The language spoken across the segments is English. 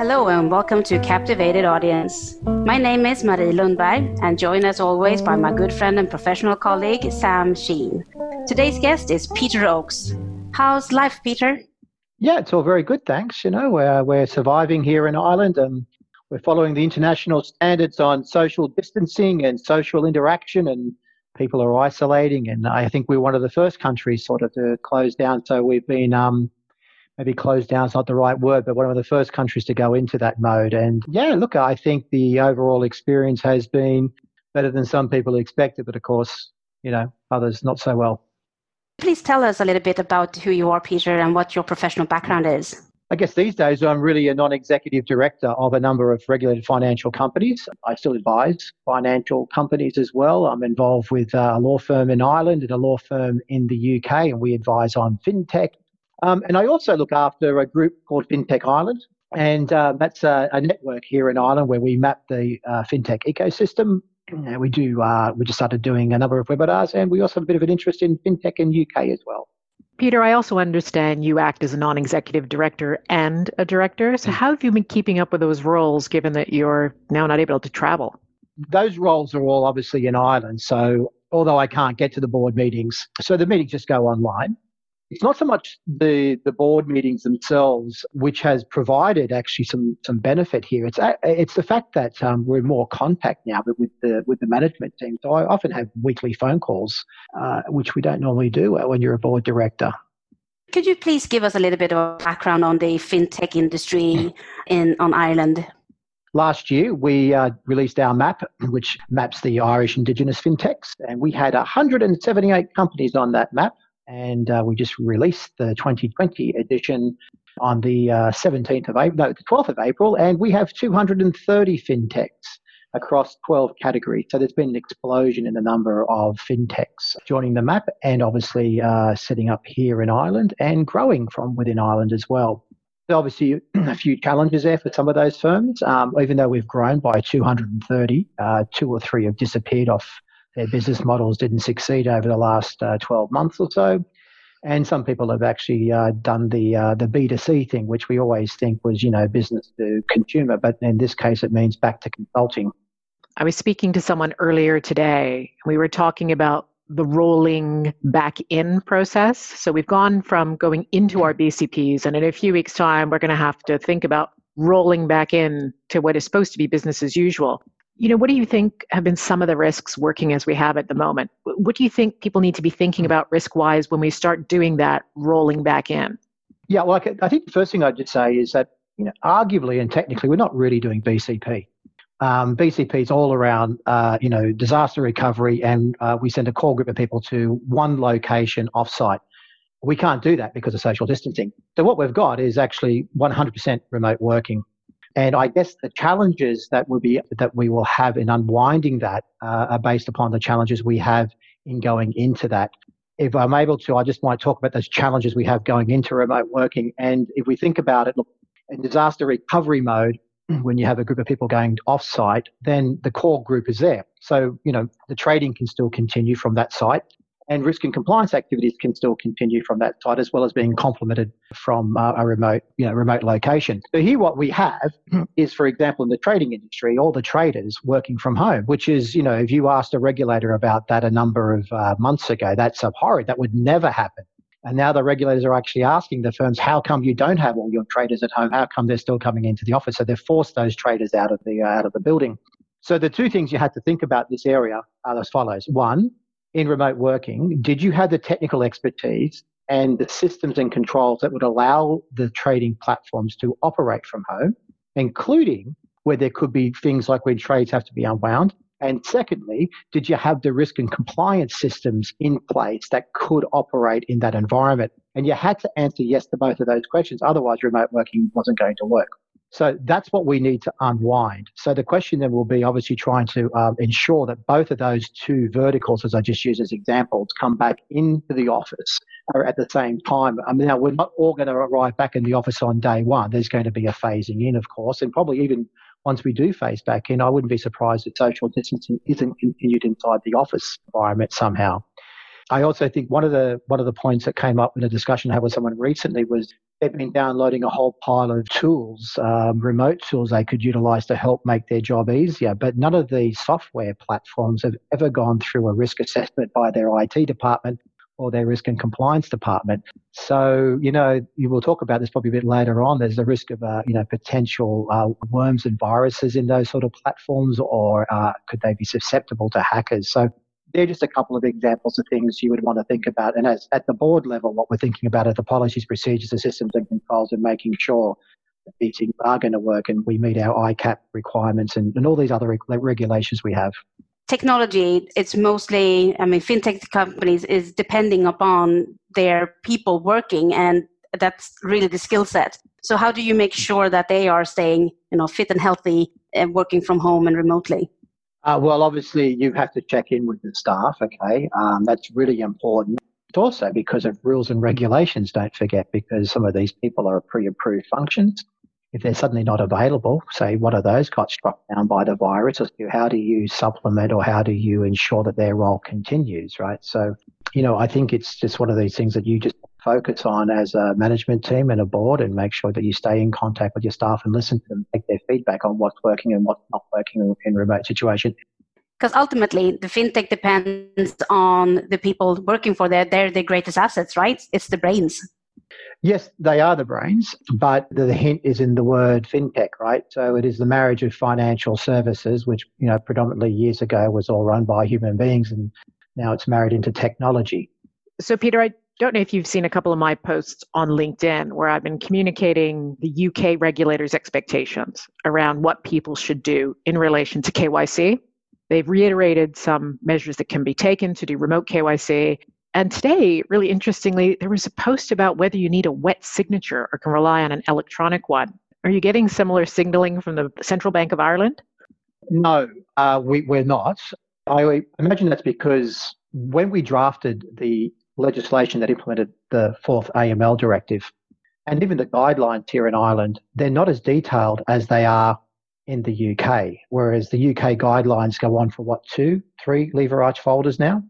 Hello and welcome to Captivated Audience. My name is Marie Lundberg and joined as always by my good friend and professional colleague, Sam Sheen. Today's guest is Peter Oakes. How's life, Peter? Yeah, it's all very good, thanks. You know, we're surviving here in Ireland and we're following the international standards on social distancing and social interaction, and people are isolating, and I think we're one of the first countries sort of to close down. So we've been... Maybe closed down is not the right word, but one of the first countries to go into that mode. And yeah, look, I think the overall experience has been better than some people expected, but of course, you know, others not so well. Please tell us a little bit about who you are, Peter, and what your professional background is. I guess these days I'm really a non-executive director of a number of regulated financial companies. I still advise financial companies as well. I'm involved with a law firm in Ireland and a law firm in the UK, and we advise on fintech. And I also look after a group called Fintech Ireland, and that's a network here in Ireland where we map the fintech ecosystem. And we just started doing a number of webinars, and we also have a bit of an interest in fintech in UK as well. Peter, I also understand you act as a non-executive director and a director. So how have you been keeping up with those roles, given that you're now not able to travel? Those roles are all obviously in Ireland, so although I can't get to the board meetings, so the meetings just go online. It's not so much the board meetings themselves, which has provided actually some benefit here. It's the fact that we're in more contact now with the management team. So I often have weekly phone calls, which we don't normally do when you're a board director. Could you please give us a little bit of background on the fintech industry on Ireland? Last year, we released our map, which maps the Irish Indigenous fintechs, and we had 178 companies on that map. And we just released the 2020 edition on the 12th of April, and we have 230 fintechs across 12 categories. So there's been an explosion in the number of fintechs joining the map and obviously setting up here in Ireland and growing from within Ireland as well. There's obviously a few challenges there for some of those firms. Even though we've grown by 230, two or three have disappeared off. Their business models didn't succeed over the last 12 months or so. And some people have actually done the B2C thing, which we always think was, you know, business to consumer. But in this case, it means back to consulting. I was speaking to someone earlier today. We were talking about the rolling back in process. So we've gone from going into our BCPs, and in a few weeks' time, we're going to have to think about rolling back in to what is supposed to be business as usual. You know, what do you think have been some of the risks working as we have at the moment? What do you think people need to be thinking about risk-wise when we start doing that rolling back in? Yeah, well, I think the first thing I'd just say is that, you know, arguably and technically, we're not really doing BCP. BCP is all around, you know, disaster recovery, and we send a core group of people to one location offsite. We can't do that because of social distancing. So what we've got is actually 100% remote working. And I guess the challenges that we will have in unwinding that are based upon the challenges we have in going into that. If I'm able to, I just might talk about those challenges we have going into remote working. And if we think about it, look, in disaster recovery mode, when you have a group of people going off-site, then the core group is there. So, you know, the trading can still continue from that site, and risk and compliance activities can still continue from that side, as well as being complemented from a remote location. So here what we have is, for example, in the trading industry, all the traders working from home, which is, you know, if you asked a regulator about that a number of months ago, that's abhorrent. That would never happen. And now the regulators are actually asking the firms, how come you don't have all your traders at home? How come they're still coming into the office? So they've forced those traders out of the building. So the two things you had to think about this area are as follows. One, in remote working, did you have the technical expertise and the systems and controls that would allow the trading platforms to operate from home, including where there could be things like when trades have to be unwound? And secondly, did you have the risk and compliance systems in place that could operate in that environment? And you had to answer yes to both of those questions. Otherwise, remote working wasn't going to work. So that's what we need to unwind. So the question then will be obviously trying to ensure that both of those two verticals, as I just used as examples, come back into the office at the same time. I mean, now we're not all going to arrive back in the office on day one. There's going to be a phasing in, of course, and probably even once we do phase back in, I wouldn't be surprised if social distancing isn't continued inside the office environment somehow. I also think one of the points that came up in a discussion I had with someone recently was they've been downloading a whole pile of tools, remote tools they could utilize to help make their job easier. But none of these software platforms have ever gone through a risk assessment by their IT department or their risk and compliance department. So, you know, you will talk about this probably a bit later on. There's the risk of, potential worms and viruses in those sort of platforms, or could they be susceptible to hackers? So they're just a couple of examples of things you would want to think about. And as at the board level, what we're thinking about are the policies, procedures, the systems and controls, and making sure that these things are going to work and we meet our ICAAP requirements and all these other regulations we have. Technology, it's mostly, fintech companies is depending upon their people working, and that's really the skill set. So how do you make sure that they are staying, fit and healthy and working from home and remotely? Well, obviously, you have to check in with the staff, okay? That's really important. Also, because of rules and regulations, don't forget, because some of these people are pre-approved functions. If they're suddenly not available, say one of those got struck down by the virus, how do you supplement or how do you ensure that their role continues, right? So, I think it's just one of these things that you just focus on as a management team and a board, and make sure that you stay in contact with your staff and listen to them, take their feedback on what's working and what's not working in remote situation. Because ultimately, the fintech depends on the people working for that. They're the greatest assets, right? It's the brains. Yes, they are the brains, but the hint is in the word fintech, right? So it is the marriage of financial services, which, predominantly years ago was all run by human beings, and now it's married into technology. So, Peter, I don't know if you've seen a couple of my posts on LinkedIn where I've been communicating the UK regulators' expectations around what people should do in relation to KYC. They've reiterated some measures that can be taken to do remote KYC. And today, really interestingly, there was a post about whether you need a wet signature or can rely on an electronic one. Are you getting similar signaling from the Central Bank of Ireland? No, we're not. I imagine that's because when we drafted the legislation that implemented the fourth AML directive, and even the guidelines here in Ireland, they're not as detailed as they are in the UK, whereas the UK guidelines go on for 2-3 lever arch folders now.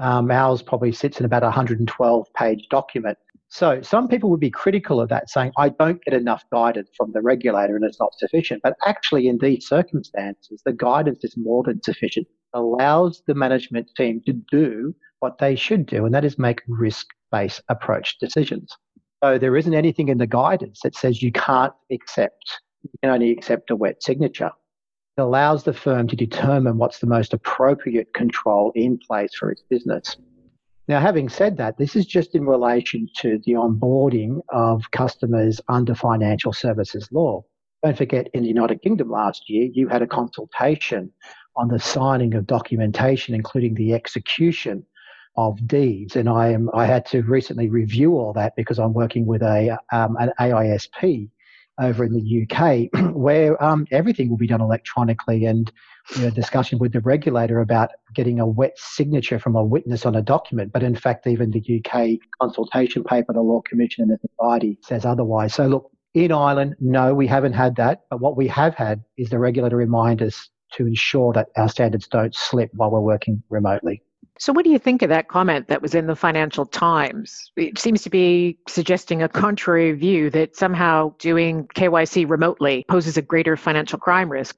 Ours probably sits in about a 112-page document. So some people would be critical of that, saying, I don't get enough guidance from the regulator and it's not sufficient. But actually, in these circumstances, the guidance is more than sufficient. It allows the management team to do what they should do, and that is make risk-based approach decisions. So there isn't anything in the guidance that says you can only accept a wet signature. It allows the firm to determine what's the most appropriate control in place for its business. Now, having said that, this is just in relation to the onboarding of customers under financial services law. Don't forget, in the United Kingdom last year, you had a consultation on the signing of documentation, including the execution of deeds. And I had to recently review all that because I'm working with an AISP over in the UK, where everything will be done electronically, and discussion with the regulator about getting a wet signature from a witness on a document. But in fact, even the UK consultation paper, the Law Commission and the Society says otherwise. So look, in Ireland, no, we haven't had that. But what we have had is the regulator remind us to ensure that our standards don't slip while we're working remotely. So what do you think of that comment that was in the Financial Times? It seems to be suggesting a contrary view that somehow doing KYC remotely poses a greater financial crime risk.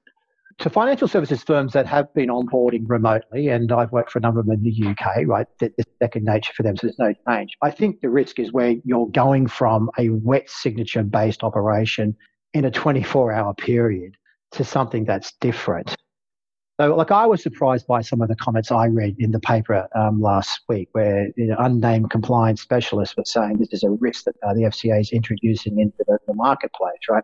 So financial services firms that have been onboarding remotely, and I've worked for a number of them in the UK, right, it's second nature for them, so there's no change. I think the risk is where you're going from a wet signature-based operation in a 24-hour period to something that's different. So, I was surprised by some of the comments I read in the paper last week, where unnamed compliance specialists were saying this is a risk that the FCA is introducing into the marketplace, right?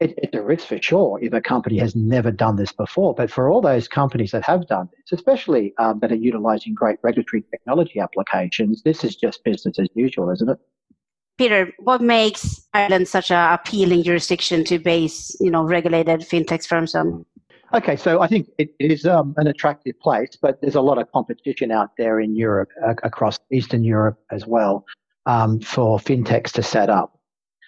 It's a risk for sure if a company has never done this before. But for all those companies that have done this, especially that are utilising great regulatory technology applications, this is just business as usual, isn't it? Peter, what makes Ireland such an appealing jurisdiction to base, regulated fintech firms on? Okay, so I think it is an attractive place, but there's a lot of competition out there in Europe, across Eastern Europe as well, for fintechs to set up.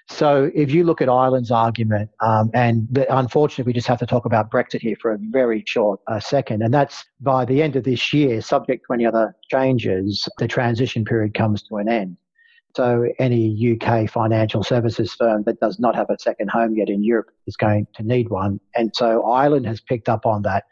So if you look at Ireland's argument, unfortunately we just have to talk about Brexit here for a very short second, and that's by the end of this year, subject to any other changes, the transition period comes to an end. So any UK financial services firm that does not have a second home yet in Europe is going to need one. And so Ireland has picked up on that.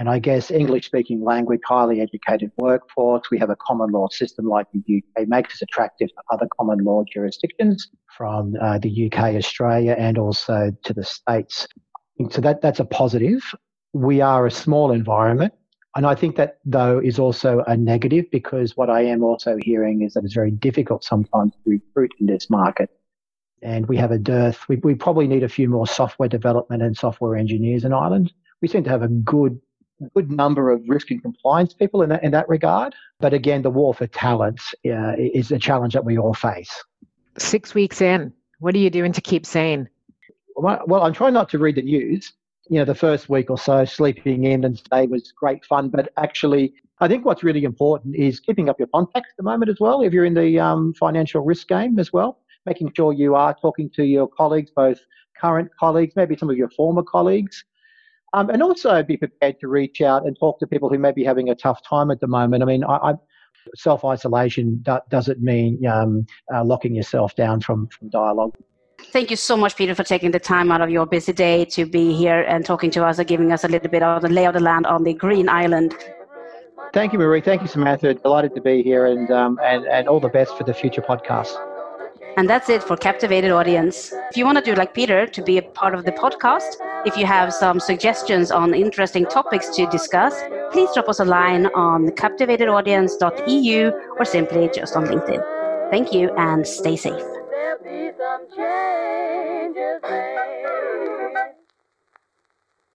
And I guess English-speaking language, highly educated workforce, we have a common law system like the UK, makes us attractive to other common law jurisdictions from the UK, Australia, and also to the States. And so that's a positive. We are a small environment. And I think that, though, is also a negative, because what I am also hearing is that it's very difficult sometimes to recruit in this market. And we have a dearth. We probably need a few more software development and software engineers in Ireland. We seem to have a good number of risk and compliance people in that regard. But again, the war for talent is a challenge that we all face. 6 weeks in, what are you doing to keep sane? Well, I'm trying not to read the news. You know, the first week or so, sleeping in and today was great fun. But actually, I think what's really important is keeping up your contacts at the moment as well, if you're in the financial risk game as well, making sure you are talking to your colleagues, both current colleagues, maybe some of your former colleagues. And also be prepared to reach out and talk to people who may be having a tough time at the moment. I mean, self-isolation doesn't mean locking yourself down from dialogue. Thank you so much, Peter, for taking the time out of your busy day to be here and talking to us and giving us a little bit of the lay of the land on the Green Island. Thank you, Marie. Thank you, Samantha. Delighted to be here, and all the best for the future podcast. And that's it for Captivated Audience. If you want to do like Peter, to be a part of the podcast, if you have some suggestions on interesting topics to discuss, please drop us a line on captivatedaudience.eu or simply just on LinkedIn. Thank you and stay safe.